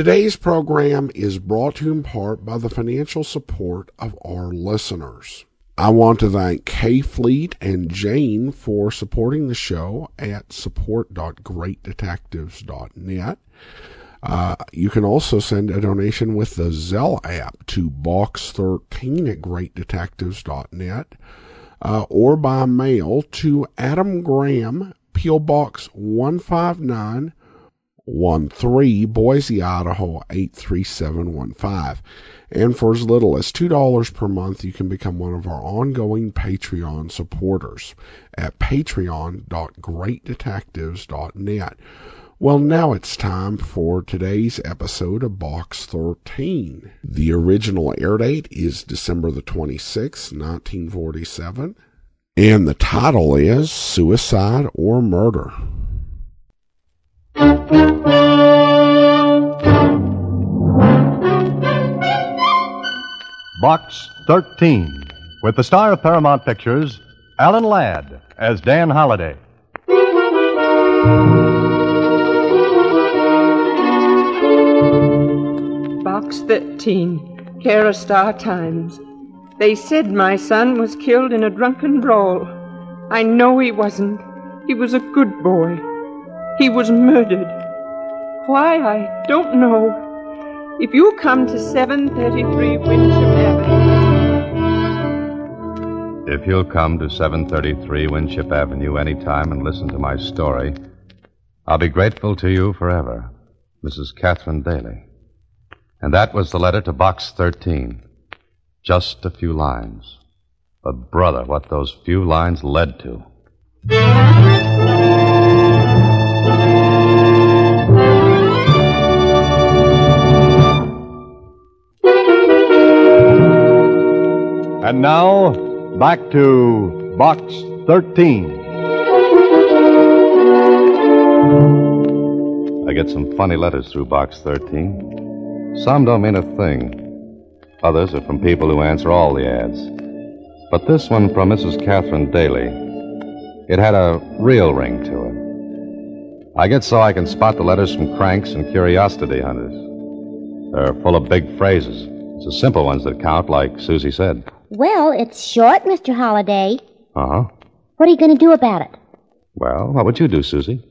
Today's program is brought to you in part by the financial support of our listeners. I want to thank Kay Fleet and Jane for supporting the show at support.greatdetectives.net. You can also send a donation with the Zelle app to box13@greatdetectives.net or by mail to Adam Graham, P.O. Box 159. 13 Boise, Idaho 83715. And for as little as $2 per month, you can become one of our ongoing Patreon supporters at patreon.greatdetectives.net. Well, now it's time for today's episode of Box 13. The original air date is December the 26th, 1947, and the title is Suicide or Murder. Box 13, with the star of Paramount Pictures, Alan Ladd, as Dan Holliday. Box 13, care of Star Times. They said my son was killed in a drunken brawl. I know he wasn't. He was a good boy. He was murdered. Why, I don't know. If you come to 733 Winsham Avenue... If you'll come to 733 Winship Avenue any time and listen to my story, I'll be grateful to you forever, Mrs. Catherine Daly. And that was the letter to Box 13. Just a few lines. But, brother, what those few lines led to. And now, back to Box 13. I get some funny letters through Box 13. Some don't mean a thing. Others are from people who answer all the ads. But this one from Mrs. Catherine Daly, it had a real ring to it. I get so I can spot the letters from cranks and curiosity hunters. They're full of big phrases. It's the simple ones that count, like Susie said. Well, it's short, Mr. Holliday. Uh-huh. What are you going to do about it? Well, what would you do, Susie?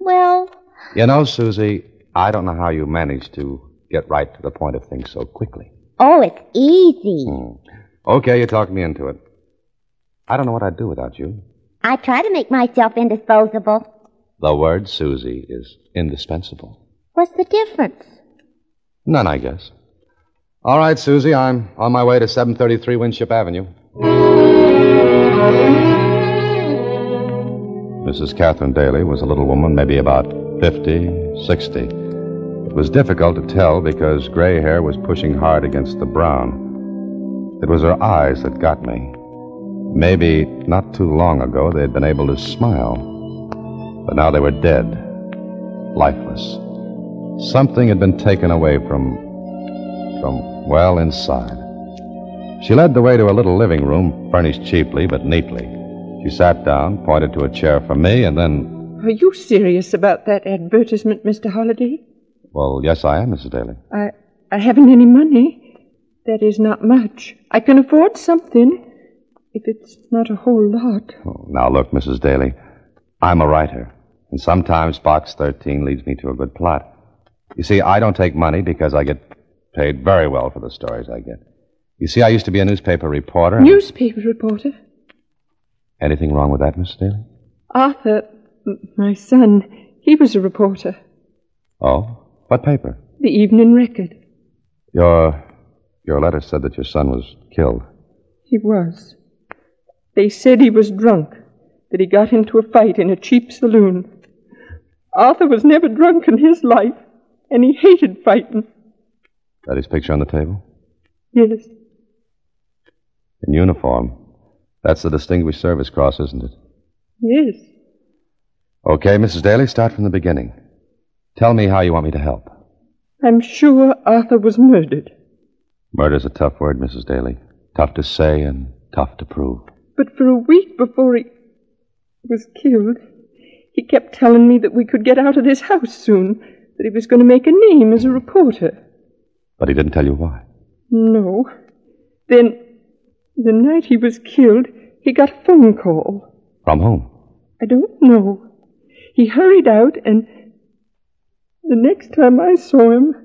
Well... You know, Susie, I don't know how you manage to get right to the point of things so quickly. Oh, it's easy. Okay, you talked me into it. I don't know what I'd do without you. I try to make myself indisposable. The word, Susie, is indispensable. What's the difference? None, I guess. All right, Susie, I'm on my way to 733 Winship Avenue. Mrs. Catherine Daly was a little woman, maybe about 50, 60. It was difficult to tell because gray hair was pushing hard against the brown. It was her eyes that got me. Maybe not too long ago they'd been able to smile, but now they were dead, lifeless. Something had been taken away from well inside. She led the way to a little living room, furnished cheaply but neatly. She sat down, pointed to a chair for me, and then... Are you serious about that advertisement, Mr. Holliday? Well, yes, I am, Mrs. Daly. I haven't any money. That is, not much. I can afford something, if it's not a whole lot. Oh, now, look, Mrs. Daly, I'm a writer, and sometimes Box 13 leads me to a good plot. You see, I don't take money because I get... paid very well for the stories I get. You see, I used to be a newspaper reporter. Newspaper reporter? Anything wrong with that, Miss Daly? Arthur, my son, he was a reporter. Oh? What paper? The Evening Record. Your letter said that your son was killed. He was. They said he was drunk, that he got into a fight in a cheap saloon. Arthur was never drunk in his life, and he hated fighting. Daddy's picture on the table? Yes. In uniform. That's the Distinguished Service Cross, isn't it? Yes. Okay, Mrs. Daly, start from the beginning. Tell me how you want me to help. I'm sure Arthur was murdered. Murder's a tough word, Mrs. Daly. Tough to say and tough to prove. But for a week before he was killed, he kept telling me that we could get out of this house soon, that he was going to make a name as a reporter. But he didn't tell you why? No. Then, the night he was killed, he got a phone call. From whom? I don't know. He hurried out, and the next time I saw him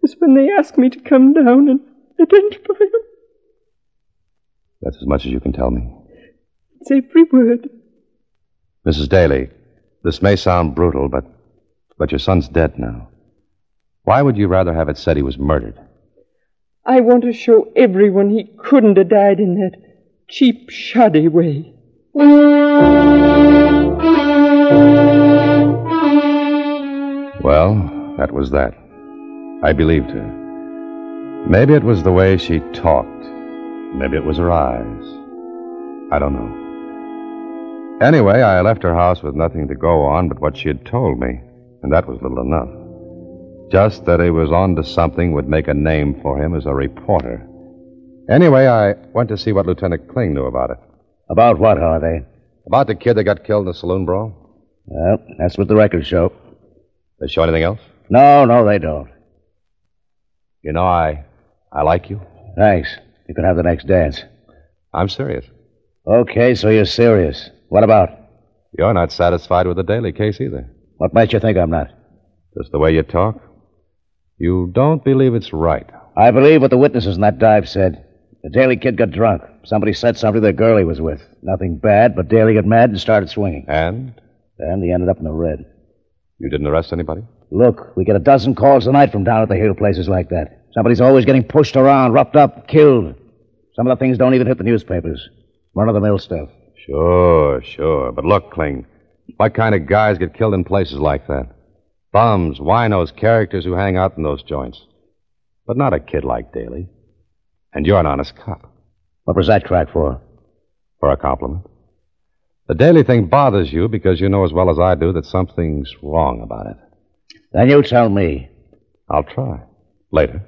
was when they asked me to come down and identify him. That's as much as you can tell me. It's every word. Mrs. Daly, this may sound brutal, but your son's dead now. Why would you rather have it said he was murdered? I want to show everyone he couldn't have died in that cheap, shoddy way. Well, that was that. I believed her. Maybe it was the way she talked. Maybe it was her eyes. I don't know. Anyway, I left her house with nothing to go on but what she had told me, and that was little enough. Just that he was on to something would make a name for him as a reporter. Anyway, I went to see what Lieutenant Kling knew about it. About what, Harvey? About the kid that got killed in the saloon brawl. Well, that's what the records show. They show anything else? No, they don't. You know, I like you. Thanks. You can have the next dance. I'm serious. Okay, so you're serious. What about? You're not satisfied with the Daly case either. What makes you think I'm not? Just the way you talk. You don't believe it's right. I believe what the witnesses in that dive said. The Daly kid got drunk. Somebody said something to the girl he was with. Nothing bad, but Daly got mad and started swinging. And? Then he ended up in the red. You didn't arrest anybody? Look, we get a dozen calls a night from down at the hill, places like that. Somebody's always getting pushed around, roughed up, killed. Some of the things don't even hit the newspapers. Run-of-the-mill stuff. Sure. But look, Kling, what kind of guys get killed in places like that? Bums, winos, characters who hang out in those joints. But not a kid like Daly. And you're an honest cop. What was that crack for? For a compliment. The Daly thing bothers you because you know as well as I do that something's wrong about it. Then you tell me. I'll try. Later.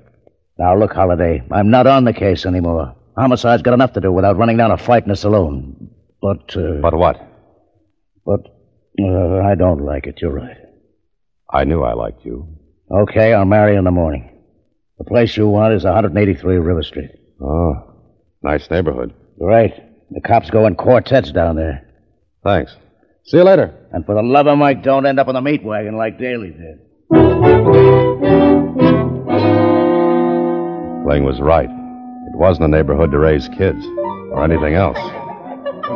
Now, look, Holliday, I'm not on the case anymore. Homicide's got enough to do without running down a fight in a saloon. But what? But I don't like it. You're right. I knew I liked you. Okay, I'll marry you in the morning. The place you want is 183 River Street. Oh, nice neighborhood. Right. The cops go in quartets down there. Thanks. See you later. And for the love of Mike, don't end up on the meat wagon like Daly did. Kling was right. It wasn't a neighborhood to raise kids or anything else.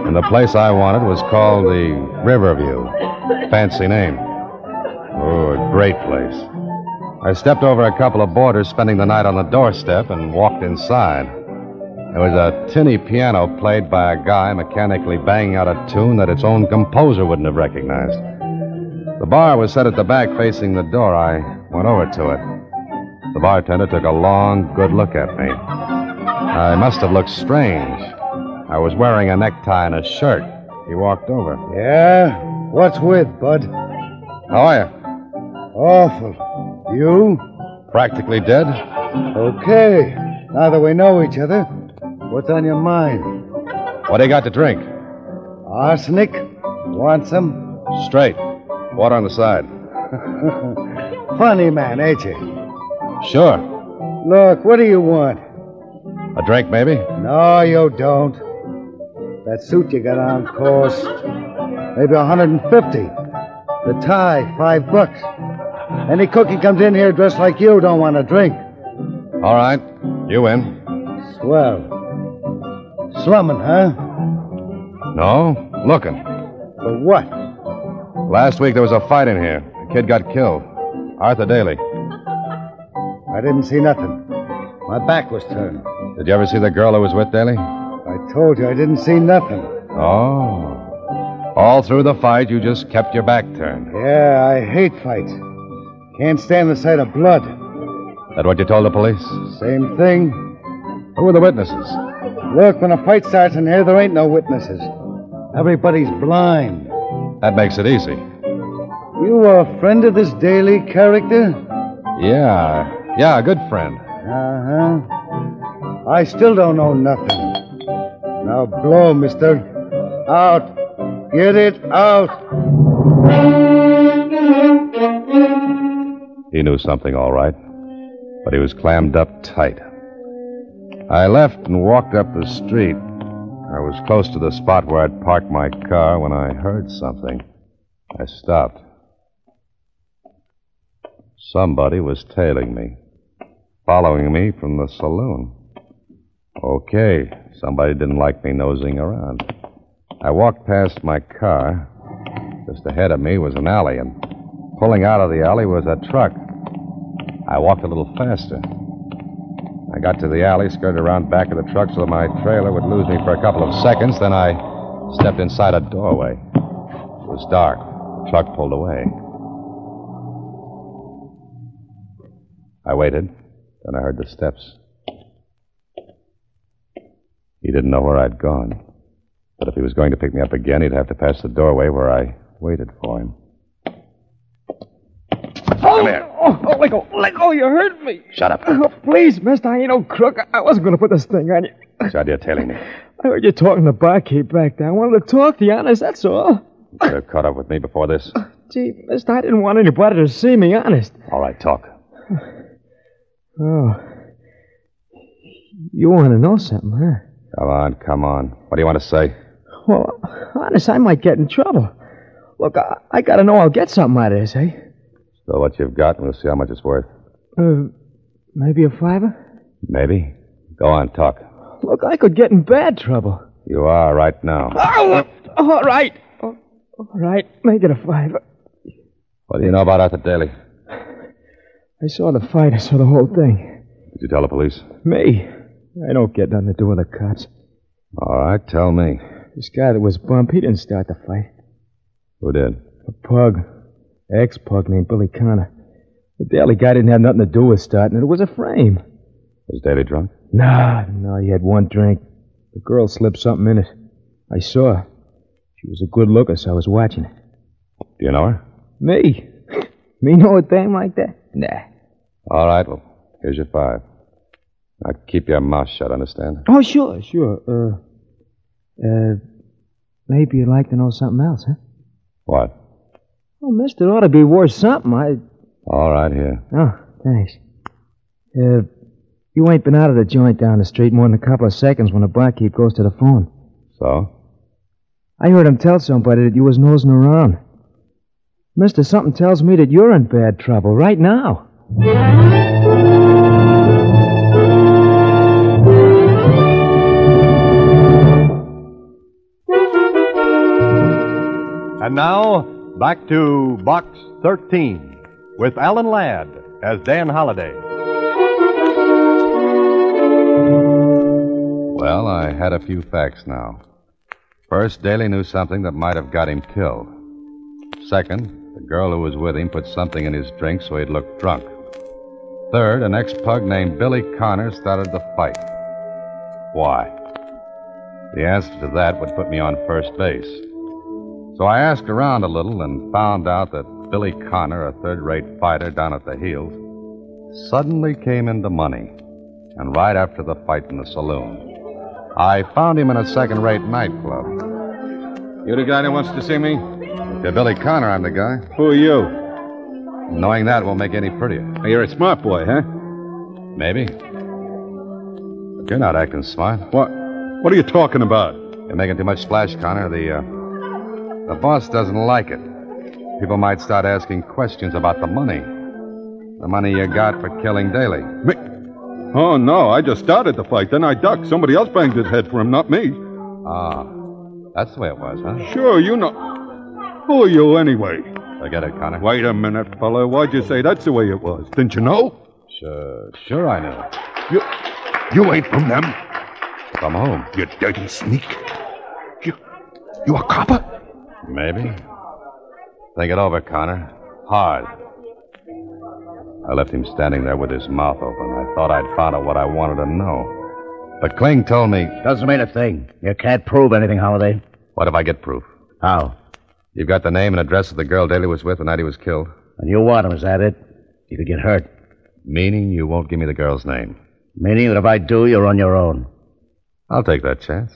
And the place I wanted was called the Riverview. Fancy name. Oh, a great place. I stepped over a couple of boarders spending the night on the doorstep and walked inside. There was a tinny piano played by a guy mechanically banging out a tune that its own composer wouldn't have recognized. The bar was set at the back facing the door. I went over to it. The bartender took a long, good look at me. I must have looked strange. I was wearing a necktie and a shirt. He walked over. Yeah? What's with, bud? How are you? Awful. You? Practically dead. Okay. Now that we know each other, what's on your mind? What do you got to drink? Arsenic. Want some? Straight. Water on the side. Funny man, ain't you? Sure. Look, what do you want? A drink, maybe? No, you don't. That suit you got on costs maybe 150. The tie, $5. Any cookie comes in here dressed like you don't want a drink. All right. You win. Swell. Slumming, huh? No. Looking. For what? Last week there was a fight in here. A kid got killed. Arthur Daly. I didn't see nothing. My back was turned. Did you ever see the girl who was with Daly? I told you I didn't see nothing. Oh. All through the fight, you just kept your back turned. Yeah, I hate fights. Can't stand the sight of blood. That what you told the police? Same thing. Who are the witnesses? Look, when a fight starts in here, there ain't no witnesses. Everybody's blind. That makes it easy. You are a friend of this Daly character? Yeah, a good friend. Uh-huh. I still don't know nothing. Now blow, mister. Out. Get it out. He knew something, all right. But he was clammed up tight. I left and walked up the street. I was close to the spot where I'd parked my car when I heard something. I stopped. Somebody was tailing me, following me from the saloon. Okay, somebody didn't like me nosing around. I walked past my car. Just ahead of me was an alley, and pulling out of the alley was a truck. I walked a little faster. I got to the alley, skirted around back of the truck so that my trailer would lose me for a couple of seconds. Then I stepped inside a doorway. It was dark. The truck pulled away. I waited. Then I heard the steps. He didn't know where I'd gone. But if he was going to pick me up again, he'd have to pass the doorway where I waited for him. Come here. Oh, let go, you hurt me. Shut up. Oh, please, mister, I ain't no crook. I wasn't going to put this thing on you. What's the idea of tailing me? I heard you talking to barkeep back there. I wanted to talk to you, honest, that's all. You could have caught up with me before this. Oh, gee, mister, I didn't want anybody to see me, honest. All right, talk. Oh. You want to know something, huh? Come on. What do you want to say? Well, honest, I might get in trouble. Look, I got to know I'll get something out of this, eh? So what you've got, and we'll see how much it's worth. Maybe a $5? Maybe. Go on, talk. Look, I could get in bad trouble. You are right now. Oh, all right. Oh, all right, make it a $5. What do you know about Arthur Daly? I saw the fight. I saw the whole thing. Did you tell the police? Me? I don't get nothing to do with the cops. All right, tell me. This guy that was bumped, he didn't start the fight. Who did? A pug. Ex-pug named Billy Connor. The Daly guy didn't have nothing to do with starting it. It was a frame. Was Daly drunk? No, he had one drink. The girl slipped something in it. I saw her. She was a good looker, so I was watching her. Do you know her? Me? Me know a thing like that? Nah. All right, well, here's your $5. Now keep your mouth shut, understand? Oh, sure. Maybe you'd like to know something else, huh? What? Oh, mister, it ought to be worth something. All right, here. Oh, thanks. You ain't been out of the joint down the street more than a couple of seconds when the barkeep goes to the phone. So? I heard him tell somebody that you was nosing around. Mister, something tells me that you're in bad trouble right now. And now, back to Box 13 with Alan Ladd as Dan Holliday. Well, I had a few facts now. First, Daly knew something that might have got him killed. Second, the girl who was with him put something in his drink so he'd look drunk. Third, an ex-pug named Billy Connor started the fight. Why? The answer to that would put me on first base. So I asked around a little and found out that Billy Connor, a third-rate fighter down at the heels, suddenly came into money, and right after the fight in the saloon. I found him in a second-rate nightclub. You the guy that wants to see me? If you're Billy Connor, I'm the guy. Who are you? Knowing that won't make any prettier. Oh, you're a smart boy, huh? Maybe. But you're not acting smart. What are you talking about? You're making too much splash, Connor. The boss doesn't like it. People might start asking questions about the money. The money you got for killing Daly. Me? Oh, no, I just started the fight. Then I ducked. Somebody else banged his head for him, not me. Ah, that's the way it was, huh? Sure, you know. Who are you, anyway? Forget it, Connor. Wait a minute, fella. Why'd you say that's the way it was? Didn't you know? Sure I knew. You ain't from them. From whom? You dirty sneak. You a copper? Maybe. Think it over, Connor. Hard. I left him standing there with his mouth open. I thought I'd found out what I wanted to know. But Kling told me... Doesn't mean a thing. You can't prove anything, Holliday. What if I get proof? How? You've got the name and address of the girl Daly was with the night he was killed. And you want him, is that it? You could get hurt. Meaning you won't give me the girl's name? Meaning that if I do, you're on your own. I'll take that chance.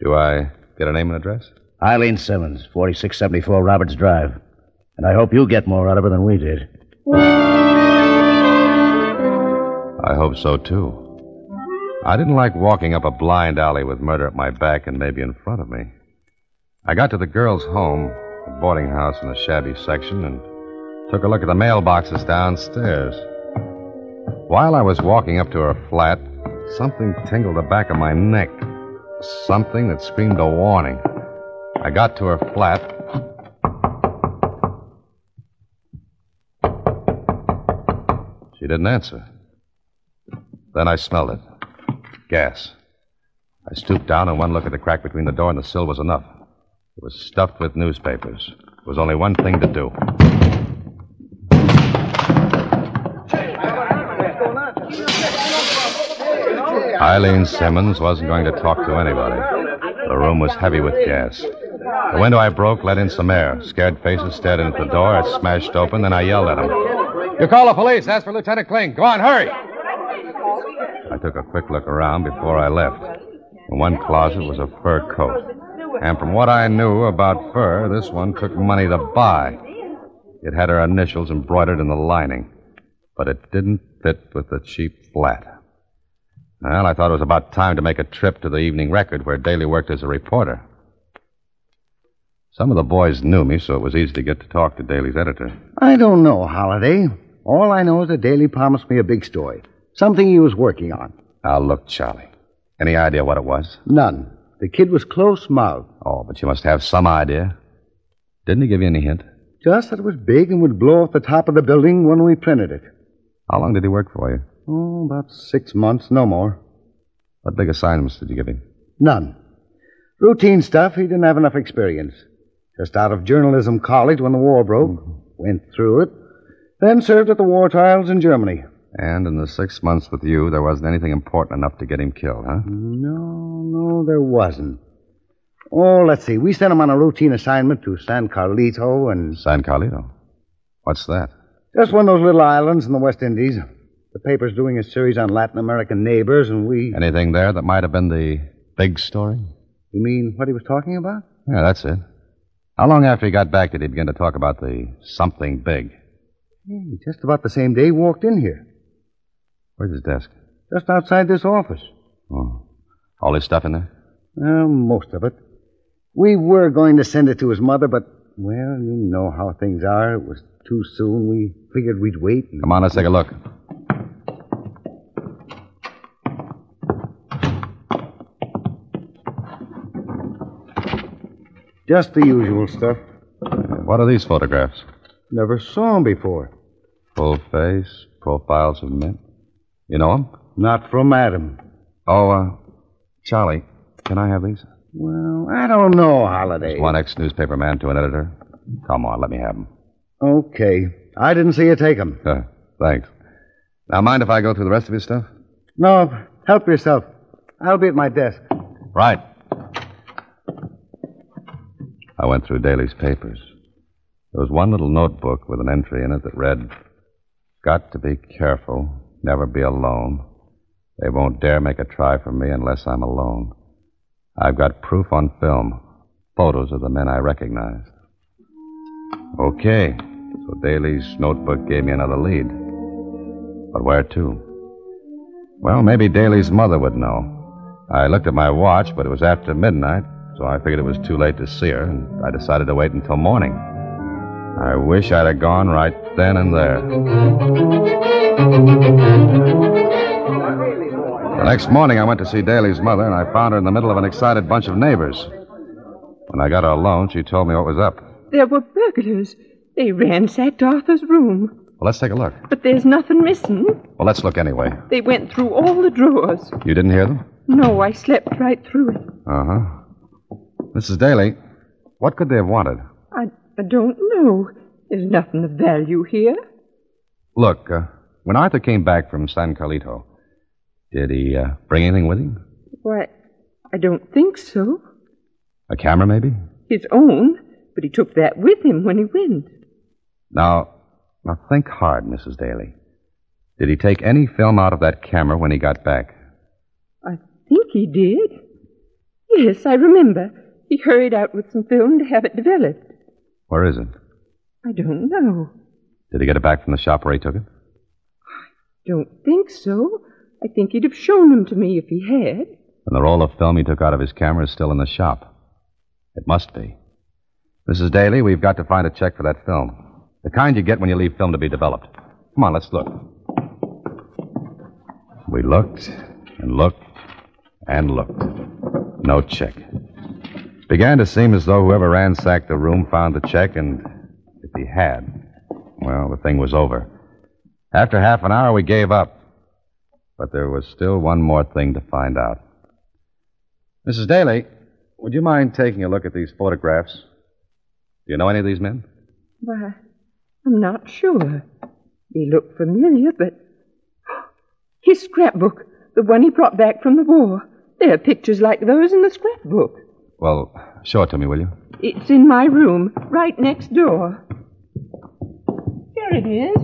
Do I get a name and address? Eileen Simmons, 4674 Roberts Drive. And I hope you get more out of her than we did. I hope so, too. I didn't like walking up a blind alley with murder at my back and maybe in front of me. I got to the girl's home, a boarding house in a shabby section, and took a look at the mailboxes downstairs. While I was walking up to her flat, something tingled the back of my neck. Something that screamed a warning. I got to her flat. She didn't answer. Then I smelled it. Gas. I stooped down, and one look at the crack between the door and the sill was enough. It was stuffed with newspapers. There was only one thing to do. Eileen Simmons wasn't going to talk to anybody. The room was heavy with gas. The window I broke let in some air. Scared faces stared in at the door. I smashed open, then I yelled at them. You call the police. Ask for Lieutenant Kling. Go on, hurry. I took a quick look around before I left. In one closet was a fur coat. And from what I knew about fur, this one took money to buy. It had her initials embroidered in the lining. But it didn't fit with the cheap flat. Well, I thought it was about time to make a trip to the Evening Record where Daly worked as a reporter. Some of the boys knew me, so it was easy to get to talk to Daly's editor. I don't know, Holliday. All I know is that Daly promised me a big story. Something he was working on. Now, look, Charlie. Any idea what it was? None. The kid was close-mouthed. Oh, but you must have some idea. Didn't he give you any hint? Just that it was big and would blow off the top of the building when we printed it. How long did he work for you? Oh, about 6 months, no more. What big assignments did you give him? None. Routine stuff. He didn't have enough experience. Just out of journalism college when the war broke. Mm-hmm. Went through it. Then served at the war trials in Germany. And in the 6 months with you, there wasn't anything important enough to get him killed, huh? No, there wasn't. Oh, let's see. We sent him on a routine assignment to San Carlito and... San Carlito? What's that? Just one of those little islands in the West Indies. The paper's doing a series on Latin American neighbors, and we... Anything there that might have been the big story? You mean what he was talking about? Yeah, that's it. How long after he got back did he begin to talk about the something big? Hey, just about the same day he walked in here. Where's his desk? Just outside this office. Oh. All his stuff in there? Well, most of it. We were going to send it to his mother, but, well, you know how things are. It was too soon. We figured we'd wait. Come on, let's take a look. Just the usual stuff. What are these photographs? Never saw them before. Full face, profiles of men. You know him? Not from Adam. Oh, Charlie, can I have these? Well, I don't know, Holliday. There's one ex-newspaper man to an editor. Come on, let me have them. Okay. I didn't see you take them. Thanks. Now, mind if I go through the rest of your stuff? No, help yourself. I'll be at my desk. Right. I went through Daly's papers. There was one little notebook with an entry in it that read, "Got to be careful. Never be alone. They won't dare make a try for me unless I'm alone. I've got proof on film. Photos of the men I recognized." Okay, so Daly's notebook gave me another lead. But where to? Well, maybe Daly's mother would know. I looked at my watch, but it was after midnight, so I figured it was too late to see her, and I decided to wait until morning. I wish I'd have gone right then and there. The next morning, I went to see Daly's mother, and I found her in the middle of an excited bunch of neighbors. When I got her alone, she told me what was up. There were burglars. They ransacked Arthur's room. Well, let's take a look. But there's nothing missing. Well, let's look anyway. They went through all the drawers. You didn't hear them? No, I slept right through it. Uh-huh. Mrs. Daly, what could they have wanted? I don't know. There's nothing of value here. Look, when Arthur came back from San Carlito, did he bring anything with him? Why, I don't think so. A camera, maybe? His own, but he took that with him when he went. Now think hard, Mrs. Daly. Did he take any film out of that camera when he got back? I think he did. Yes, I remember. He hurried out with some film to have it developed. Where is it? I don't know. Did he get it back from the shop where he took it? I don't think so. I think he'd have shown them to me if he had. And the roll of film he took out of his camera is still in the shop. It must be. Mrs. Daly, we've got to find a check for that film. The kind you get when you leave film to be developed. Come on, let's look. We looked and looked and looked. No check. It began to seem as though whoever ransacked the room found the check, and if he had, well, the thing was over. After half an hour, we gave up. But there was still one more thing to find out. Mrs. Daly, would you mind taking a look at these photographs? Do you know any of these men? Why, I'm not sure. They look familiar, but... his scrapbook, the one he brought back from the war. There are pictures like those in the scrapbook. Well, show it to me, will you? It's in my room, right next door. Here it is.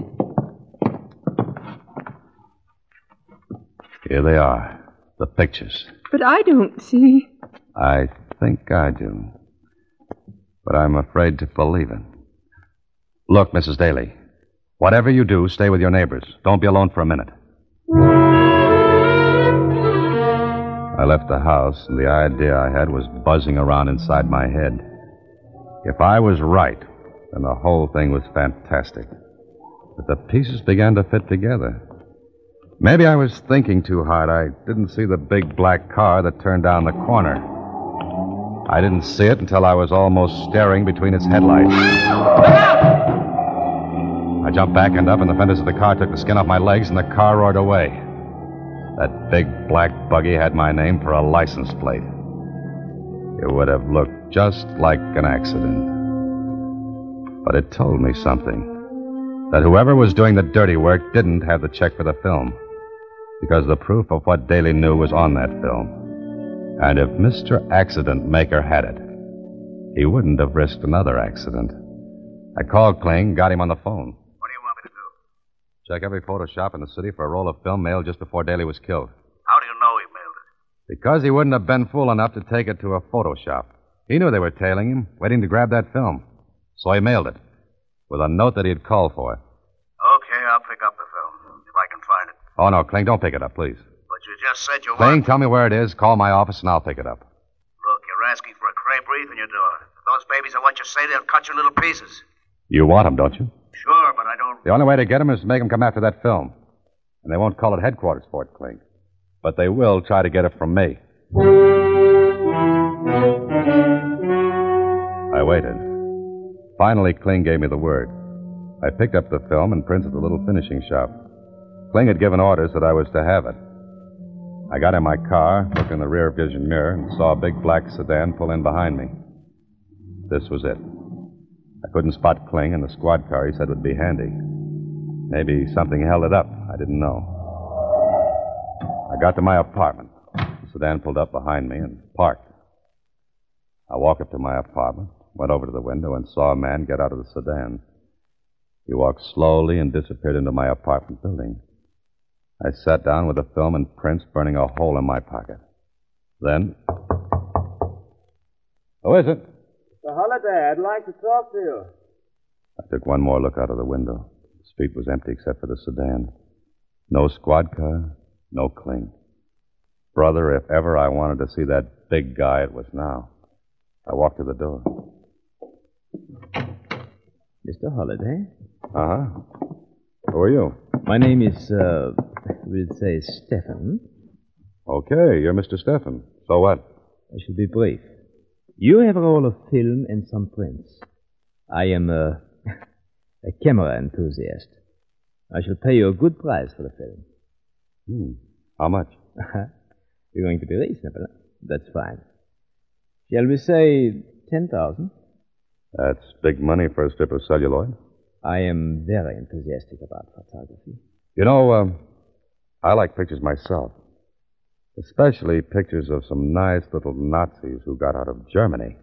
Here they are, the pictures. But I don't see... I think I do. But I'm afraid to believe it. Look, Mrs. Daly, whatever you do, stay with your neighbors. Don't be alone for a minute. I left the house, and the idea I had was buzzing around inside my head. If I was right, then the whole thing was fantastic. But the pieces began to fit together. Maybe I was thinking too hard. I didn't see the big black car that turned down the corner. I didn't see it until I was almost staring between its headlights. I jumped back and up, and the fenders of the car took the skin off my legs, and the car roared away. That big black buggy had my name for a license plate. It would have looked just like an accident. But it told me something. That whoever was doing the dirty work didn't have the check for the film, because the proof of what Daly knew was on that film. And if Mr. Accident Maker had it, he wouldn't have risked another accident. I called Kling, got him on the phone. What do you want me to do? Check every photo shop in the city for a roll of film mailed just before Daly was killed. How do you know he mailed it? Because he wouldn't have been fool enough to take it to a photo shop. He knew they were tailing him, waiting to grab that film. So he mailed it. With a note that he'd called for. Okay, I'll pick up the film, if I can find it. Oh, no, Kling, don't pick it up, please. But you just said you were... Kling, tell me where it is, call my office, and I'll pick it up. Look, you're asking for a cray brief in your door. If those babies are what you say, they'll cut you in little pieces. You want them, don't you? Sure, but I don't... The only way to get them is to make them come after that film. And they won't call it headquarters for it, Kling. But they will try to get it from me. I waited. Finally, Kling gave me the word. I picked up the film and printed the little finishing shop. Kling had given orders that I was to have it. I got in my car, looked in the rear vision mirror, and saw a big black sedan pull in behind me. This was it. I couldn't spot Kling, and the squad car he said would be handy. Maybe something held it up. I didn't know. I got to my apartment. The sedan pulled up behind me and parked. I walked up to my apartment. Went over to the window and saw a man get out of the sedan. He walked slowly and disappeared into my apartment building. I sat down with the film and prints burning a hole in my pocket. Then... Who is it? Mr. Holliday, I'd like to talk to you. I took one more look out of the window. The street was empty except for the sedan. No squad car, no Kling. Brother, if ever I wanted to see that big guy, it was now. I walked to the door. Mr. Holliday? Uh-huh. Who are you? My name is, we'll say Stefan. Okay, you're Mr. Stefan. So what? I shall be brief. You have a roll of film and some prints. I am a camera enthusiast. I shall pay you a good price for the film. How much? You're going to be reasonable. That's fine. Shall we say 10,000? That's big money for a strip of celluloid. I am very enthusiastic about photography. You know, I like pictures myself. Especially pictures of some nice little Nazis who got out of Germany